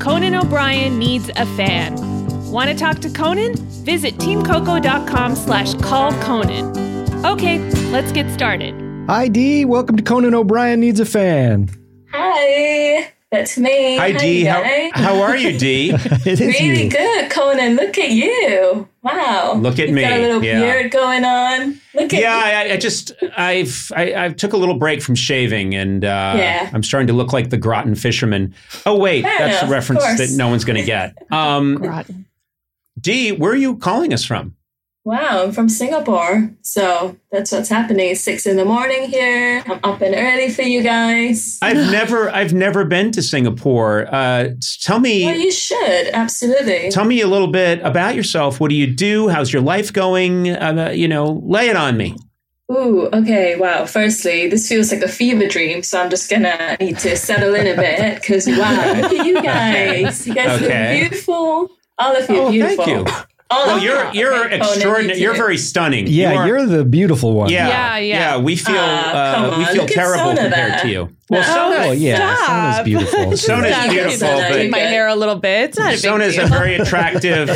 Conan O'Brien needs a fan. Want to talk to Conan? Visit teamcoco.com/callConan. Okay, let's get started. Hi, Dee. Welcome to Conan O'Brien Needs a Fan. Hi, that's me. Hi, Dee. How are you, Dee? Really good, Conan. Look at you. Wow. Look at me. Got a little beard going on. Look at you. I took a little break from shaving, and I'm starting to look like the Groton fisherman. Oh, wait, that's a reference that no one's going to get. Groton. Dee, where are you calling us from? Wow, I'm from Singapore. So that's what's happening. It's 6 a.m. here. I'm up and early for you guys. I've never been to Singapore. Tell me. Well, you should. Absolutely. Tell me a little bit about yourself. What do you do? How's your life going? Lay it on me. Ooh, okay, wow. Firstly, this feels like a fever dream, so I'm just gonna need to settle in a bit because, wow, look at you guys. You guys look beautiful. All of you are beautiful. Thank you. Well, you're extraordinary. You're very stunning. Yeah, you're the beautiful one. Yeah. We feel terrible compared to you. Well, Sona's beautiful. Sona's beautiful. I my hair a little bit. It's not a Sona's a very attractive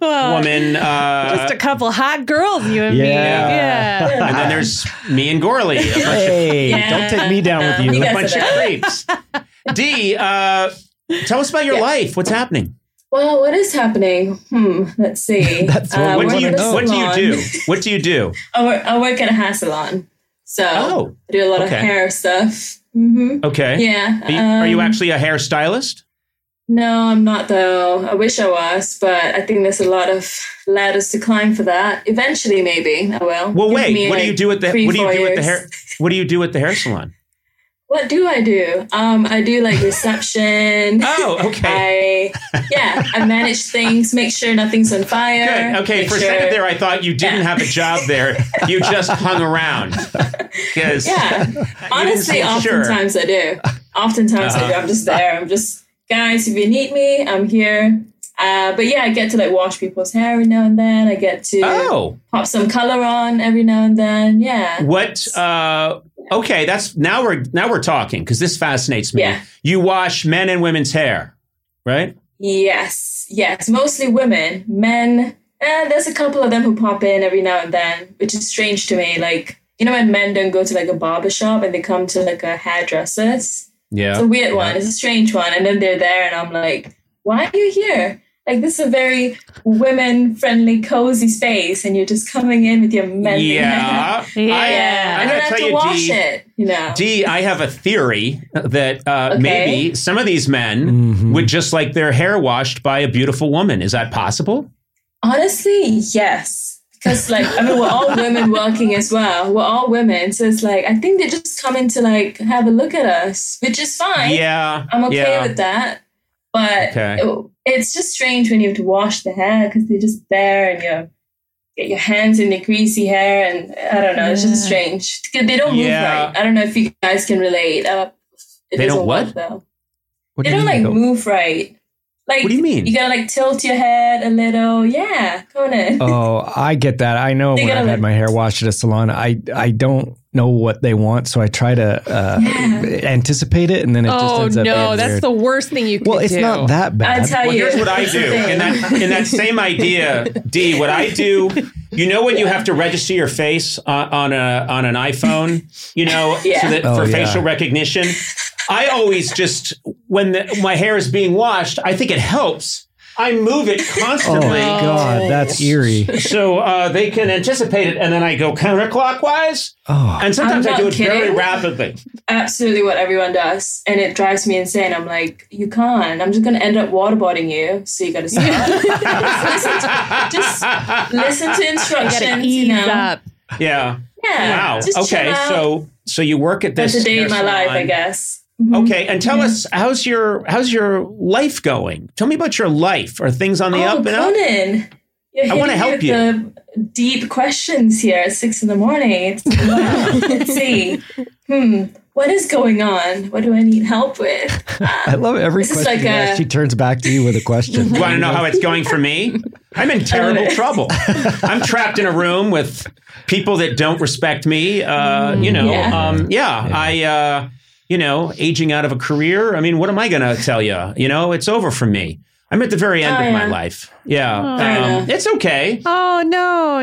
woman. Just a couple hot girls, you and me. Yeah. And then there's me and Gourley. Don't take me down with you. A bunch of creeps. Dee, tell us about your life. What's happening? Well, what is happening? Let's see. That's What do you do? I work at a hair salon. So I do a lot of hair stuff. Mm-hmm. Okay. Yeah. Are you actually a hairstylist? No, I'm not, though. I wish I was, but I think there's a lot of ladders to climb for that. Eventually, maybe I will. Well, wait. What do you do at the hair salon? What do I do? I do like reception. I manage things, make sure nothing's on fire. Good. Okay, for a second there, I thought you didn't have a job there. You just hung around. Honestly, oftentimes I do. I'm just there. I'm just, guys, if you need me, I'm here. I get to like wash people's hair every now and then. I get to pop some color on every now and then. Yeah. What? Okay, that's now we're talking because this fascinates me. Yeah. You wash men and women's hair, right? Yes. Mostly women. Men. There's a couple of them who pop in every now and then, which is strange to me. Like, you know, when men don't go to like a barbershop and they come to like a hairdresser's. Yeah. It's a weird one. It's a strange one. And then they're there, and I'm like, why are you here? Like, this is a very women-friendly, cozy space, and you're just coming in with your men. Yeah. I don't have to wash it, you know. Dee, I have a theory that maybe some of these men would just like their hair washed by a beautiful woman. Is that possible? Honestly, yes. Because, like, I mean, we're all women working as well. We're all women. So it's like, I think they're just coming to, like, have a look at us, which is fine. Yeah. I'm okay with that. But it's just strange when you have to wash the hair because they're just there and you get your hands in the greasy hair. And I don't know. It's just strange. They don't move right. I don't know if you guys can relate. They don't what? They don't, like, move right. Like, what do you mean? You gotta like tilt your head a little. Yeah, Conan. Oh, I get that. I know when I've had my hair washed at a salon, I don't know what they want, so I try to anticipate it, and then it just ends up being that's weird. The worst thing you can do. Well, it's not that bad. I tell you. Here's what I do. In that same idea, Dee, what I do, you know when you have to register your face on an iPhone, you know, for facial recognition? I always just, when my hair is being washed, I think it helps. I move it constantly. Oh, my God. That's eerie. So they can anticipate it, and then I go counterclockwise. Oh. And sometimes I do it very rapidly. Absolutely what everyone does. And it drives me insane. I'm like, you can't. I'm just going to end up waterboarding you. So you got to stop. Just listen to instructions. You got to ease up. Yeah. Yeah. Wow. Okay. So you work at this. That's a day in my life, I guess. Okay, and tell us, how's your life going? Tell me about your life. Are things on the up and up? Conan, I want to help you. The deep questions here at 6 a.m. Let's see. What is going on? What do I need help with? I love every question like she turns back to you with a question. You want to know how it's going for me? I'm in terrible trouble. I'm trapped in a room with people that don't respect me. You know, aging out of a career. I mean, what am I going to tell you? You know, it's over for me. I'm at the very end of my life. Yeah. It's okay. Oh, no.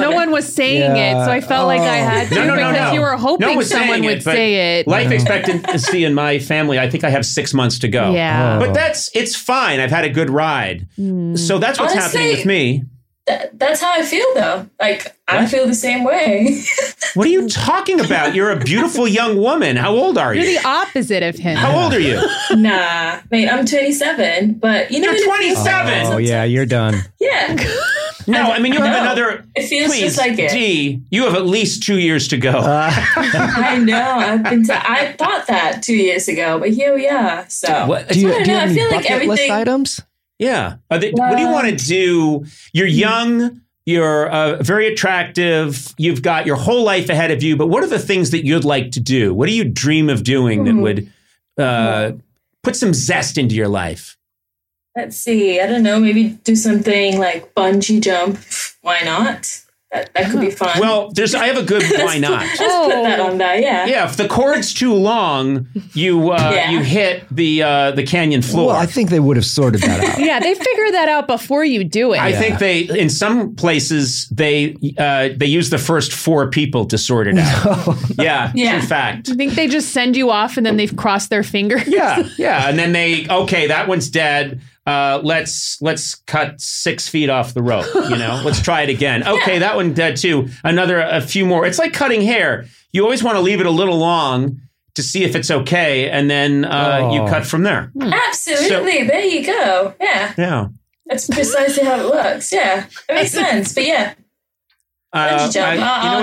No one was saying it. So I felt like I had to because you were hoping someone would say it. Life expectancy in my family, I think I have 6 months to go. Yeah. But it's fine. I've had a good ride. So that's what's happening with me. That's how I feel, though. Like, I feel the same way. What are you talking about? You're a beautiful young woman. How old are you? You're the opposite of him. How old are you? Nah, mate, I'm 27. But you know, you're 27. Oh yeah, you're done. Yeah. No, I mean you have another. It feels just like it. Dee, you have at least 2 years to go. I know. I thought that 2 years ago, but here we are. So do you have any bucket list items? Yeah. What do you want to do? You're young. You're very attractive. You've got your whole life ahead of you. But what are the things that you'd like to do? What do you dream of doing that would put some zest into your life? Let's see. I don't know. Maybe do something like bungee jump. Why not? That could be fun. Well, I have a good why not. Just put that on there, yeah. Yeah, if the cord's too long, you hit the canyon floor. Well, I think they would have sorted that out. Yeah, they figure that out before you do it. I think in some places, they use the first 4 people to sort it out. No. Yeah, in fact. I think they just send you off and then they've crossed their fingers. Yeah, and then that one's dead. Let's cut 6 feet off the rope, you know, let's try it again. Okay. That one dead too. A few more. It's like cutting hair. You always want to leave it a little long to see if it's okay. And then, you cut from there. Absolutely. There you go. Yeah. Yeah. That's precisely how it works. Yeah. It makes sense, but yeah. You know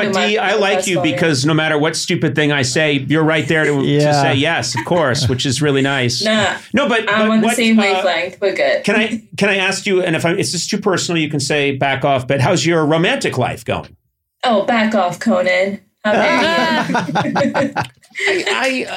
what, Dee, I like you because no matter what stupid thing I say, you're right there to say yes, of course, which is really nice. No, but I'm on the same wavelength. We're good. Can I ask you? And if it's just too personal, you can say back off. But how's your romantic life going? Oh, back off, Conan. How dare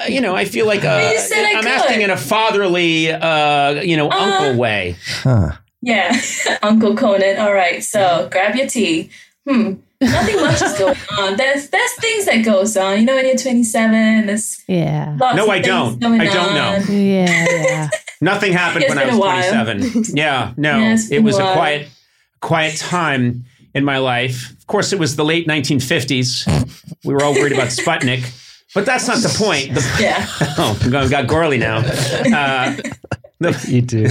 you? I feel like I'm acting in a fatherly, uncle way. Huh. Yeah, Uncle Conan. All right, so grab your tea. Nothing much is going on. There's things that goes on. You know, when you're 27, there's lots of things going on. I don't know. Yeah. Nothing happened when I was 27. Yeah, no. It was a quiet time in my life. Of course, it was the late 1950s. We were all worried about Sputnik, but that's not the point. I've got Gourley now. No. You do.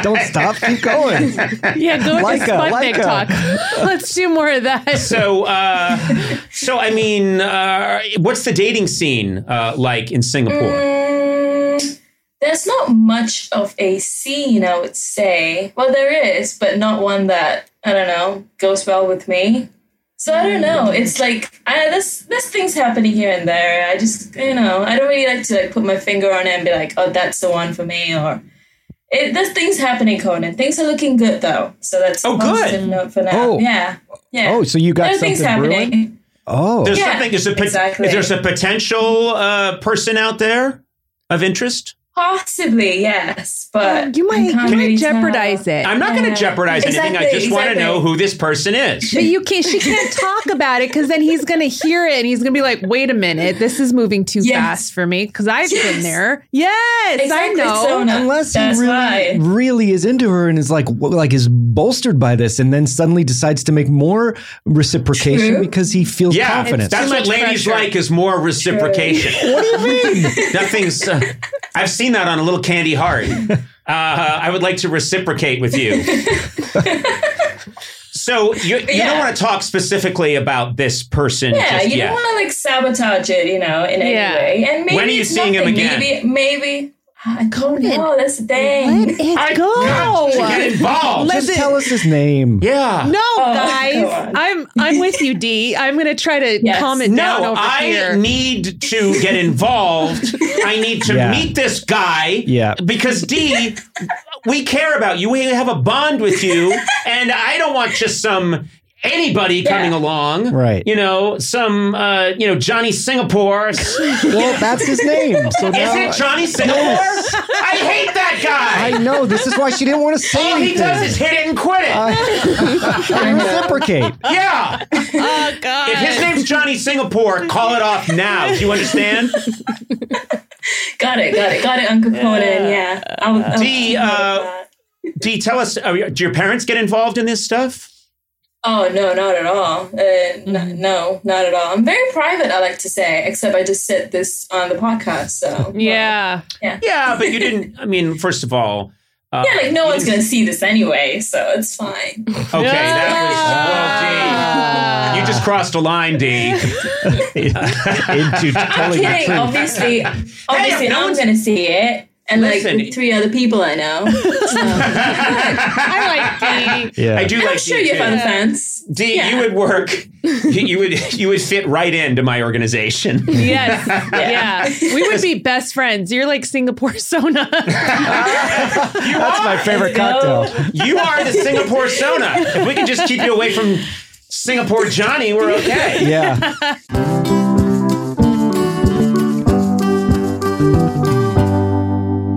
Don't stop. Keep going. Yeah, go with the Sputnik talk. Let's do more of that. So I mean, what's the dating scene like in Singapore? There's not much of a scene, I would say. Well, there is, but not one that, I don't know, goes well with me. So I don't know. It's like, there's things happening here and there. I just, I don't really like to put my finger on it and be like, oh, that's the one for me. Or there's things happening, Conan. Things are looking good, though. So that's a positive note for now. Oh. Yeah. Oh, so you got something brewing? Oh. There's something. Exactly. Is there a potential person out there of interest? Possibly, yes, but you might jeopardize it. I'm not going to jeopardize anything. I just want to know who this person is. But she can't talk about it because then he's going to hear it and he's going to be like, wait a minute, this is moving too fast for me because I've been there. Yes, exactly. I know. Sona. Unless he really is into her and is like is bolstered by this and then suddenly decides to make more reciprocation because he feels confident. That's what ladies like is more reciprocation. What do you mean? Nothing's... I've seen that on A Little Candy Heart. I would like to reciprocate with you. So you don't want to talk specifically about this person. Yeah, just you don't want to sabotage it, in any way. And maybe when are you seeing him again? Maybe. I don't know. That's the thing. Let it go. Get involved. Just tell us his name. Yeah. No, guys. I'm with you, Dee. I'm going to try to calm it down over here. No, I need to get involved. I need to meet this guy. Yeah. Because Dee, we care about you. We have a bond with you. And I don't want just some... anybody coming along, right? Some, Johnny Singapore. Well, that's his name. So now, is it Johnny Singapore? Yes. I hate that guy. I know. This is why she didn't want to say anything. All he does is hit it and quit it. And reciprocate. Yeah. Oh, God. If his name's Johnny Singapore, call it off now. Do you understand? Got it, Uncle Conan. Yeah. Dee, tell us, do your parents get involved in this stuff? Oh, no, not at all. No, not at all. I'm very private, I like to say, except I just said this on the podcast. So Yeah, but you didn't. I mean, first of all. No one's going to see this anyway, so it's fine. Okay, that was, well, Dee. You just crossed a line, Dee. Into telling the truth. Obviously, no one's going to see it. And listen, like 3 other people I know. So. I like Dee. Yeah. I do like Dee. I'm sure you're on the fence. Dee, you would work. You would fit right into my organization. Yes. Yeah. We would be best friends. You're like Singapore Sona. That's my favorite cocktail. You are the Singapore Sona. If we can just keep you away from Singapore Johnny, we're okay. Yeah.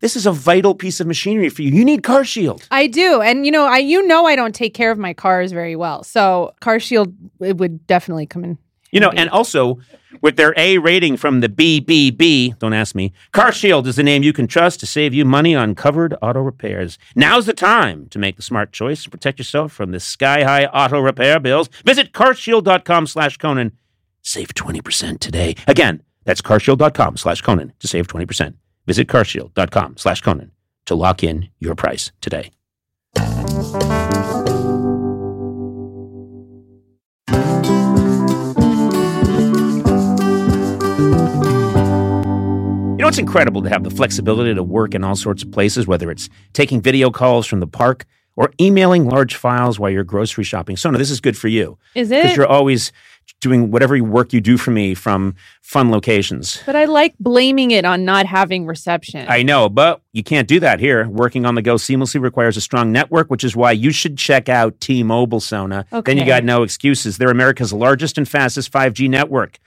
This is a vital piece of machinery for you. You need CarShield. I do. And, I don't take care of my cars very well. So CarShield, it would definitely come in. And also with their A rating from the BBB, don't ask me, CarShield is the name you can trust to save you money on covered auto repairs. Now's the time to make the smart choice to protect yourself from the sky-high auto repair bills. Visit carshield.com/Conan. Save 20% today. Again, that's carshield.com/Conan to save 20%. Visit carshield.com/Conan to lock in your price today. It's incredible to have the flexibility to work in all sorts of places, whether it's taking video calls from the park or emailing large files while you're grocery shopping. Sona, this is good for you. Is it? Because you're always doing whatever work you do for me from fun locations. But I like blaming it on not having reception. I know, but you can't do that here. Working on the go seamlessly requires a strong network, which is why you should check out T-Mobile, Sona. Okay. Then you got no excuses. They're America's largest and fastest 5G network.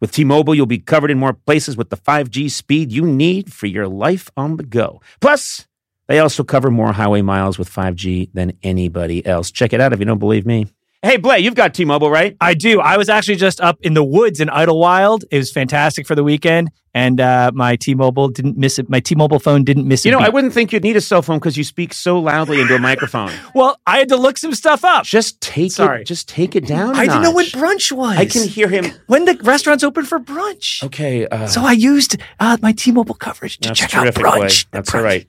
With T-Mobile, you'll be covered in more places with the 5G speed you need for your life on the go. Plus, they also cover more highway miles with 5G than anybody else. Check it out if you don't believe me. Hey, Blay, you've got T-Mobile, right? I do. I was actually just up in the woods in Idlewild. It was fantastic for the weekend. And my T-Mobile didn't miss it. My T-Mobile phone didn't miss it. You know, I wouldn't think you'd need a cell phone because you speak so loudly into a microphone. Well, I had to look some stuff up. Just take it down. I didn't know when brunch was. I can hear him when the restaurant's open for brunch. Okay, so I used my T-Mobile coverage to check out brunch. That's all right.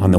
On the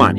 Come on,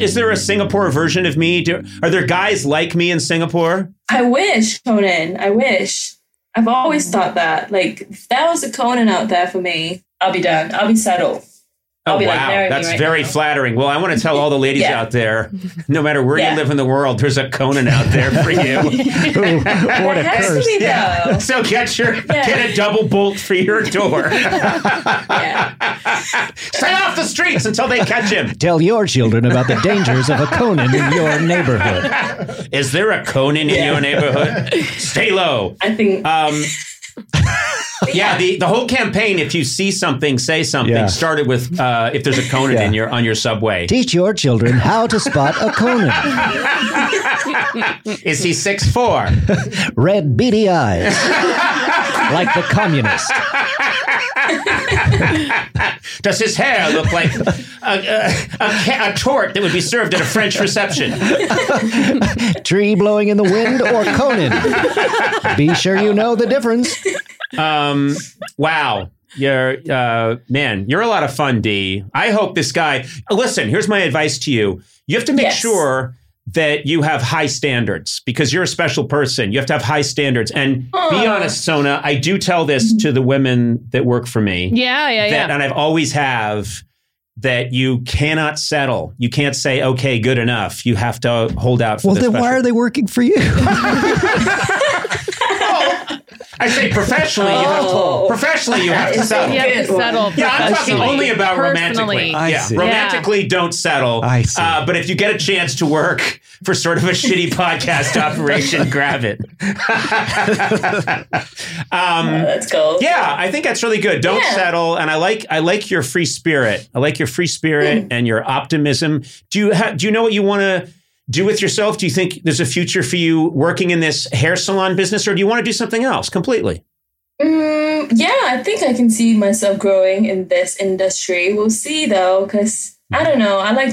Is there a Singapore version of me? Are there guys like me in Singapore? I wish, Conan. I wish. I've always thought that. Like, if there was a Conan out there for me, I'll be done. I'll be settled. Oh, wow. That's very flattering. Well, I want to tell all the ladies out there, no matter where you live in the world, there's a Conan out there for you. Ooh, what a curse. Me, though. So get a double bolt for your door. Stay off the streets until they catch him. Tell your children about the dangers of a Conan in your neighborhood. Is there a Conan in your neighborhood? Stay low. I think... The whole campaign, if you see something, say something, started with if there's a Conan on your subway. Teach your children how to spot a Conan. Is he 6'4"? Red beady eyes. Like the communist. Does his hair look like a tort that would be served at a French reception? Tree blowing in the wind or Conan? Be sure you know the difference. Wow. You're a lot of fun, Dee. I hope this guy... Listen, here's my advice to you. You have to make sure... that you have high standards because you're a special person. You have to have high standards. And be honest, Sona, I do tell this to the women that work for me. Yeah. And I've always have that you cannot settle. You can't say, okay, good enough. You have to hold out for this. Well, then why are they working for you? I say professionally, you have to settle. You have to settle. Yeah, I'm talking only about romantically. Romantically, don't settle. I see. But if you get a chance to work for sort of a shitty podcast operation, grab it. That's cool. Yeah, I think that's really good. Don't settle. And I like your free spirit. I like your free spirit and your optimism. Do you know what you want to do with yourself? Do you think there's a future for you working in this hair salon business, or do you want to do something else completely? I think I can see myself growing in this industry. We'll see, though, because I don't know. I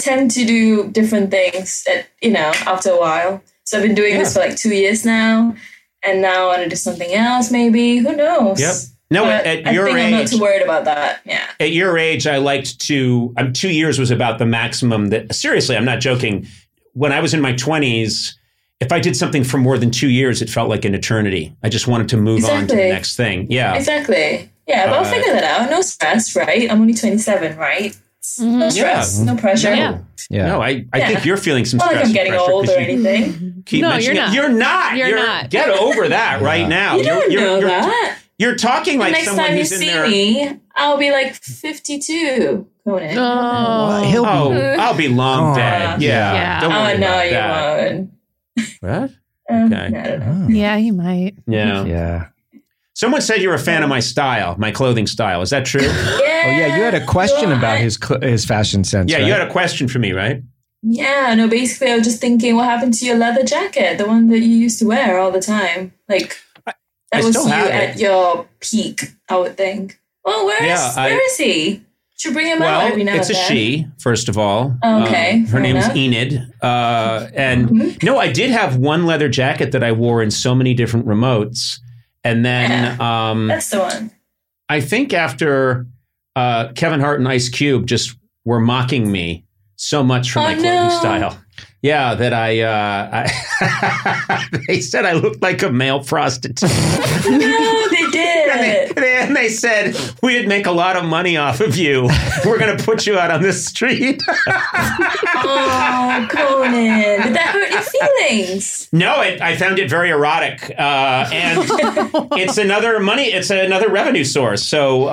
tend to do different things after a while. So I've been doing this for like 2 years now, and now I want to do something else maybe. Who knows? Yep. No, at your age, I'm not too worried about that. Yeah. At your age, I liked to, 2 years was about the maximum that, seriously, I'm not joking. When I was in my 20s, if I did something for more than 2 years, it felt like an eternity. I just wanted to move on to the next thing. Yeah. Exactly. Yeah, but I'll figure that out. No stress, right? I'm only 27, right? Mm-hmm. No stress, no pressure. Yeah. No, I think you're feeling some stress. Not like I'm getting old or anything. No, you're not. You're not. Get over that right now. You don't know that. You're talking like someone who's in there. Next time you see me, I'll be like 52. Conan. Oh, I'll be long dead. Yeah. Don't worry about that. You won't. What? Okay. Yeah, you might. Yeah. Someone said you're a fan of my clothing style. Is that true? You had a question about his fashion sense. Yeah, right? You had a question for me, right? Yeah, no, basically I was just thinking, what happened to your leather jacket? The one that you used to wear all the time? Like... That was you at your peak, I would think. Well, where is he? Should bring him out every now and then. It's a she, first of all. Okay. Her name's Enid. No, I did have one leather jacket that I wore in so many different remotes. And then... that's the one. I think after Kevin Hart and Ice Cube just were mocking me so much for my clothing style. Yeah, that I they said I looked like a male prostitute. No, they did. And they said, we'd make a lot of money off of you. We're going to put you out on the street. Oh, Conan. Did that hurt your feelings? No, I found it very erotic. And it's another revenue source. So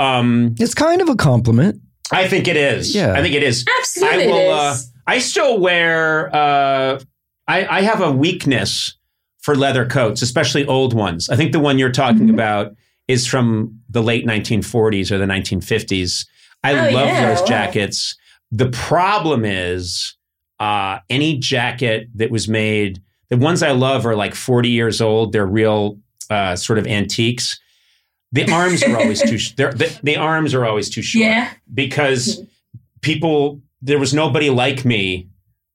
it's kind of a compliment. I think it is. Yeah. I think it is. Absolutely it is. I still wear, I have a weakness for leather coats, especially old ones. I think the one you're talking about is from the late 1940s or the 1950s. I love those jackets. The problem is any jacket that was made, the ones I love are like 40 years old. They're real sort of antiques. The arms are always too short. The arms are always too short because people... There was nobody like me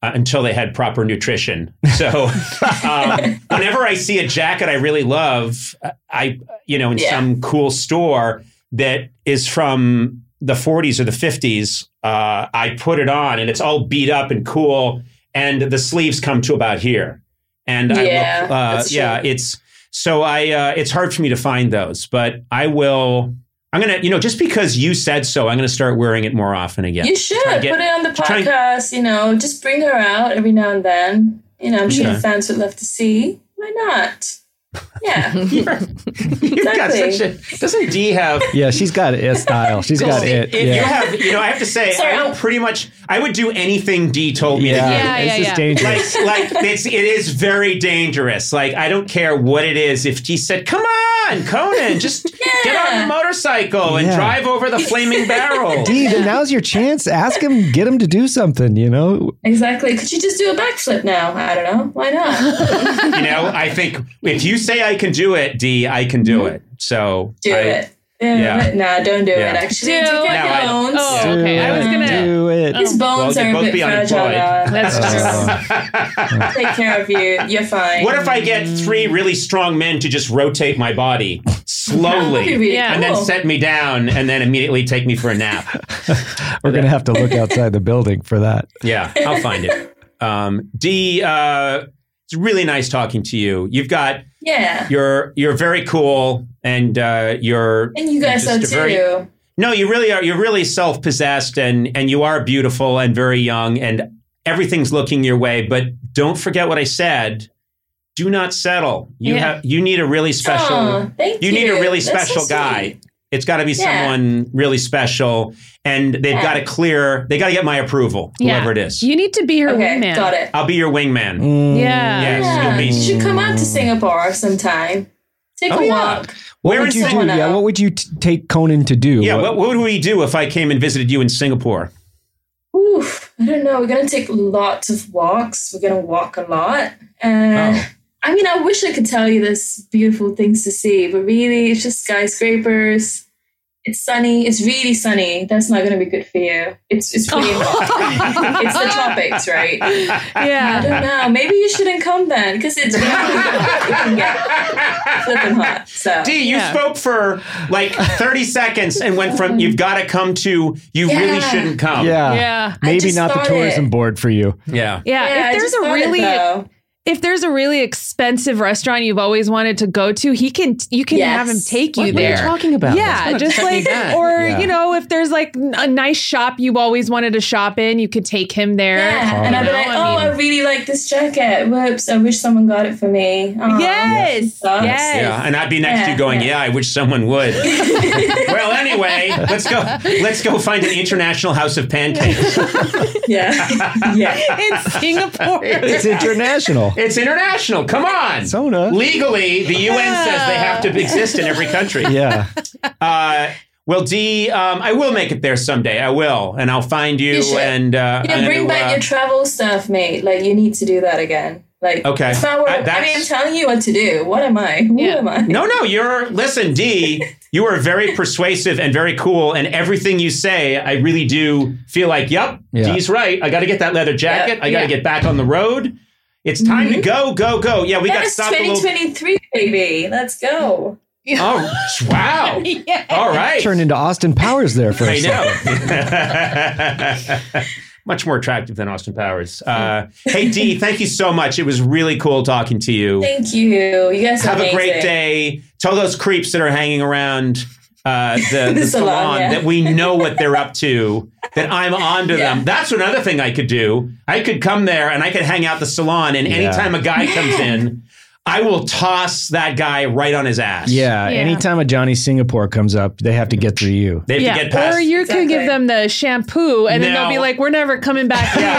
until they had proper nutrition. So whenever I see a jacket I really love, in some cool store that is from the 40s or the 50s, I put it on and it's all beat up and cool. And the sleeves come to about here. And I look, it's hard for me to find those, but I will I'm going to, you know, just because you said so, I'm going to start wearing it more often again. You should put it on the podcast, you know, just bring her out every now and then. You know, I'm sure the fans would love to see. Why not? Yeah. You've got such a, doesn't Dee have? Yeah, she's got a style. She's got it. Yeah. You have, you know, I have to say, I would do anything Dee told me to do. This is dangerous. Like it is very dangerous. Like, I don't care what it is. If Dee said, come on, Conan, just get on your motorcycle and drive over the flaming barrel. Dee, then now's your chance. Ask him, get him to do something, you know? Exactly. Could you just do a backflip now? I don't know. Why not? You know, I think if you say I can do it, Dee, I can do it. So do it. Yeah. No, don't do it. Actually, do it. His bones are a bit fragile. That's true. Take care of you. You're fine. What if I get three really strong men to just rotate my body slowly and then set me down and then immediately take me for a nap? We're going to have to look outside the building for that. Yeah, I'll find it. Dee, it's really nice talking to you. You've got... Yeah. You're very cool and you're... And you guys are too. No, you really are. You're really self-possessed and you are beautiful and very young and everything's looking your way. But don't forget what I said. Do not settle. You need a really special... Oh, thank you. You need a really special guy. It's got to be someone really special. And they've got to they got to get my approval, whoever it is. You need to be your wingman. Got it. I'll be your wingman. You should come out to Singapore sometime. Take a walk. What would you do? Yeah, what would you take Conan to do? Yeah, what would we do if I came and visited you in Singapore? Oof, I don't know. We're going to take lots of walks. We're going to walk a lot. I mean, I wish I could tell you there's beautiful things to see, but really, it's just skyscrapers. It's sunny. It's really sunny. That's not going to be good for you. It's pretty hot. It's the tropics, right? Yeah. I don't know. Maybe you shouldn't come then, because it's really hot. It can get flipping hot. So, Dee, you spoke for like 30 seconds and went from you've got to come to you really shouldn't come. Yeah. Maybe not the tourism board for you. Yeah. Yeah. If there's a really... If there's a really expensive restaurant you've always wanted to go to, you can have him take you there. What are you talking about? Yeah, just like, you know, if there's like a nice shop you've always wanted to shop in, you could take him there. Yeah, and I'd be like, I really like this jacket. Whoops, I wish someone got it for me. Aww, yes. Yeah, and I'd be next to you going, I wish someone would. Well, anyway, let's go find an international house of pancakes. In Singapore. It's international. It's international. Come on. Sona. Legally, the UN says they have to exist in every country. Yeah. Well, Dee, I will make it there someday. I will. And I'll find you. And bring back your travel stuff, mate. Like, you need to do that again. Like, okay. It's not I mean, I'm telling you what to do. What am I? Who am I? No, listen, Dee, you are very persuasive and very cool. And everything you say, I really do feel like, Dee's right. I got to get that leather jacket. I got to get back on the road. It's time to go. Yeah, we got to stop a little. 2023, baby. Let's go. Oh, wow. All right. Turned into Austin Powers there for a second. I know. Much more attractive than Austin Powers. Hey, Dee, thank you so much. It was really cool talking to you. Thank you. You guys are amazing. Have a great day. Tell those creeps that are hanging around the salon that we know what they're up to, that I'm onto them. That's another thing I could do. I could come there and I could hang out the salon, and anytime a guy comes in, I will toss that guy right on his ass. Yeah, anytime a Johnny Singapore comes up, they have to get through you. They have to get past. Or you could give them the shampoo, and then they'll be like, we're never coming back here.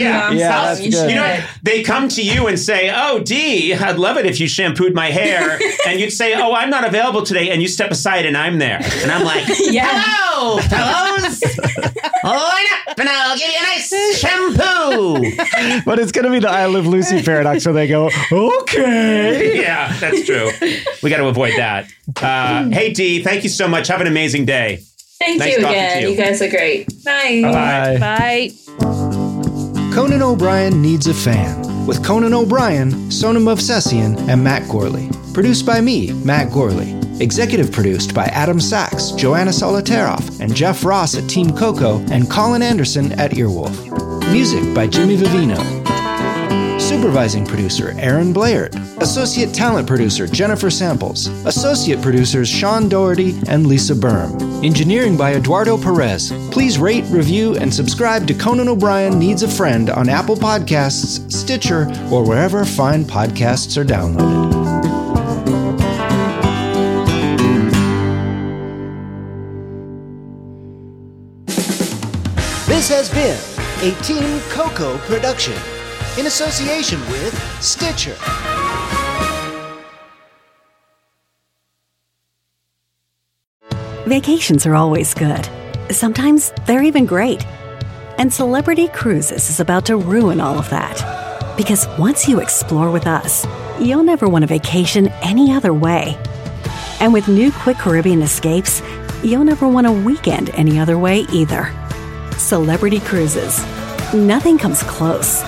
That's good. You know, they come to you and say, oh, Dee, I'd love it if you shampooed my hair. And you'd say, oh, I'm not available today. And you step aside, and I'm there. And I'm like, hello, fellows. Line up, and I'll give you a nice shampoo. But it's going to be the I Love Lucy paradox where they go, okay. Yeah, that's true. We got to avoid that. Hey, Dee, thank you so much. Have an amazing day. Thank you again. You guys are great. Bye. Bye. Bye. Conan O'Brien Needs a Fan with Conan O'Brien, Sona Movsesian, and Matt Gourley. Produced by me, Matt Gourley. Executive produced by Adam Sachs, Joanna Solotaroff, and Jeff Ross at Team Coco, and Colin Anderson at Earwolf. Music by Jimmy Vivino. Supervising Producer Aaron Blaird, Associate Talent Producer Jennifer Samples, Associate Producers Sean Doherty and Lisa Berm. Engineering by Eduardo Perez. Please rate, review, and subscribe to Conan O'Brien Needs a Friend on Apple Podcasts, Stitcher, or wherever fine podcasts are downloaded. This has been a Team Coco production in association with Stitcher. Vacations are always good. Sometimes they're even great. And Celebrity Cruises is about to ruin all of that. Because once you explore with us, you'll never want a vacation any other way. And with new quick Caribbean escapes, you'll never want a weekend any other way either. Celebrity Cruises. Nothing comes close.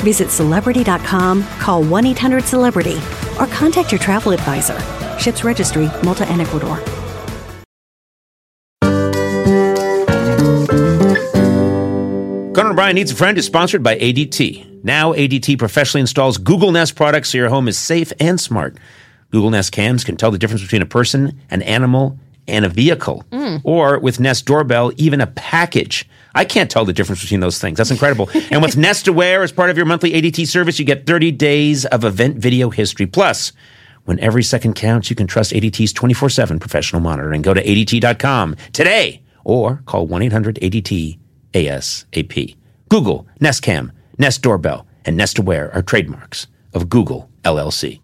Visit Celebrity.com, call 1-800-CELEBRITY, or contact your travel advisor. Ships Registry, Malta and Ecuador. Conan O'Brien Needs a Friend is sponsored by ADT. Now ADT professionally installs Google Nest products so your home is safe and smart. Google Nest cams can tell the difference between a person, an animal, and a vehicle. Or with Nest Doorbell, even a package. I can't tell the difference between those things. That's incredible. And with Nest Aware, as part of your monthly ADT service, you get 30 days of event video history. Plus, when every second counts, you can trust ADT's 24/7 professional monitoring. Go to ADT.com today or call 1-800-ADT-ASAP. Google, Nest Cam, Nest Doorbell, and Nest Aware are trademarks of Google LLC.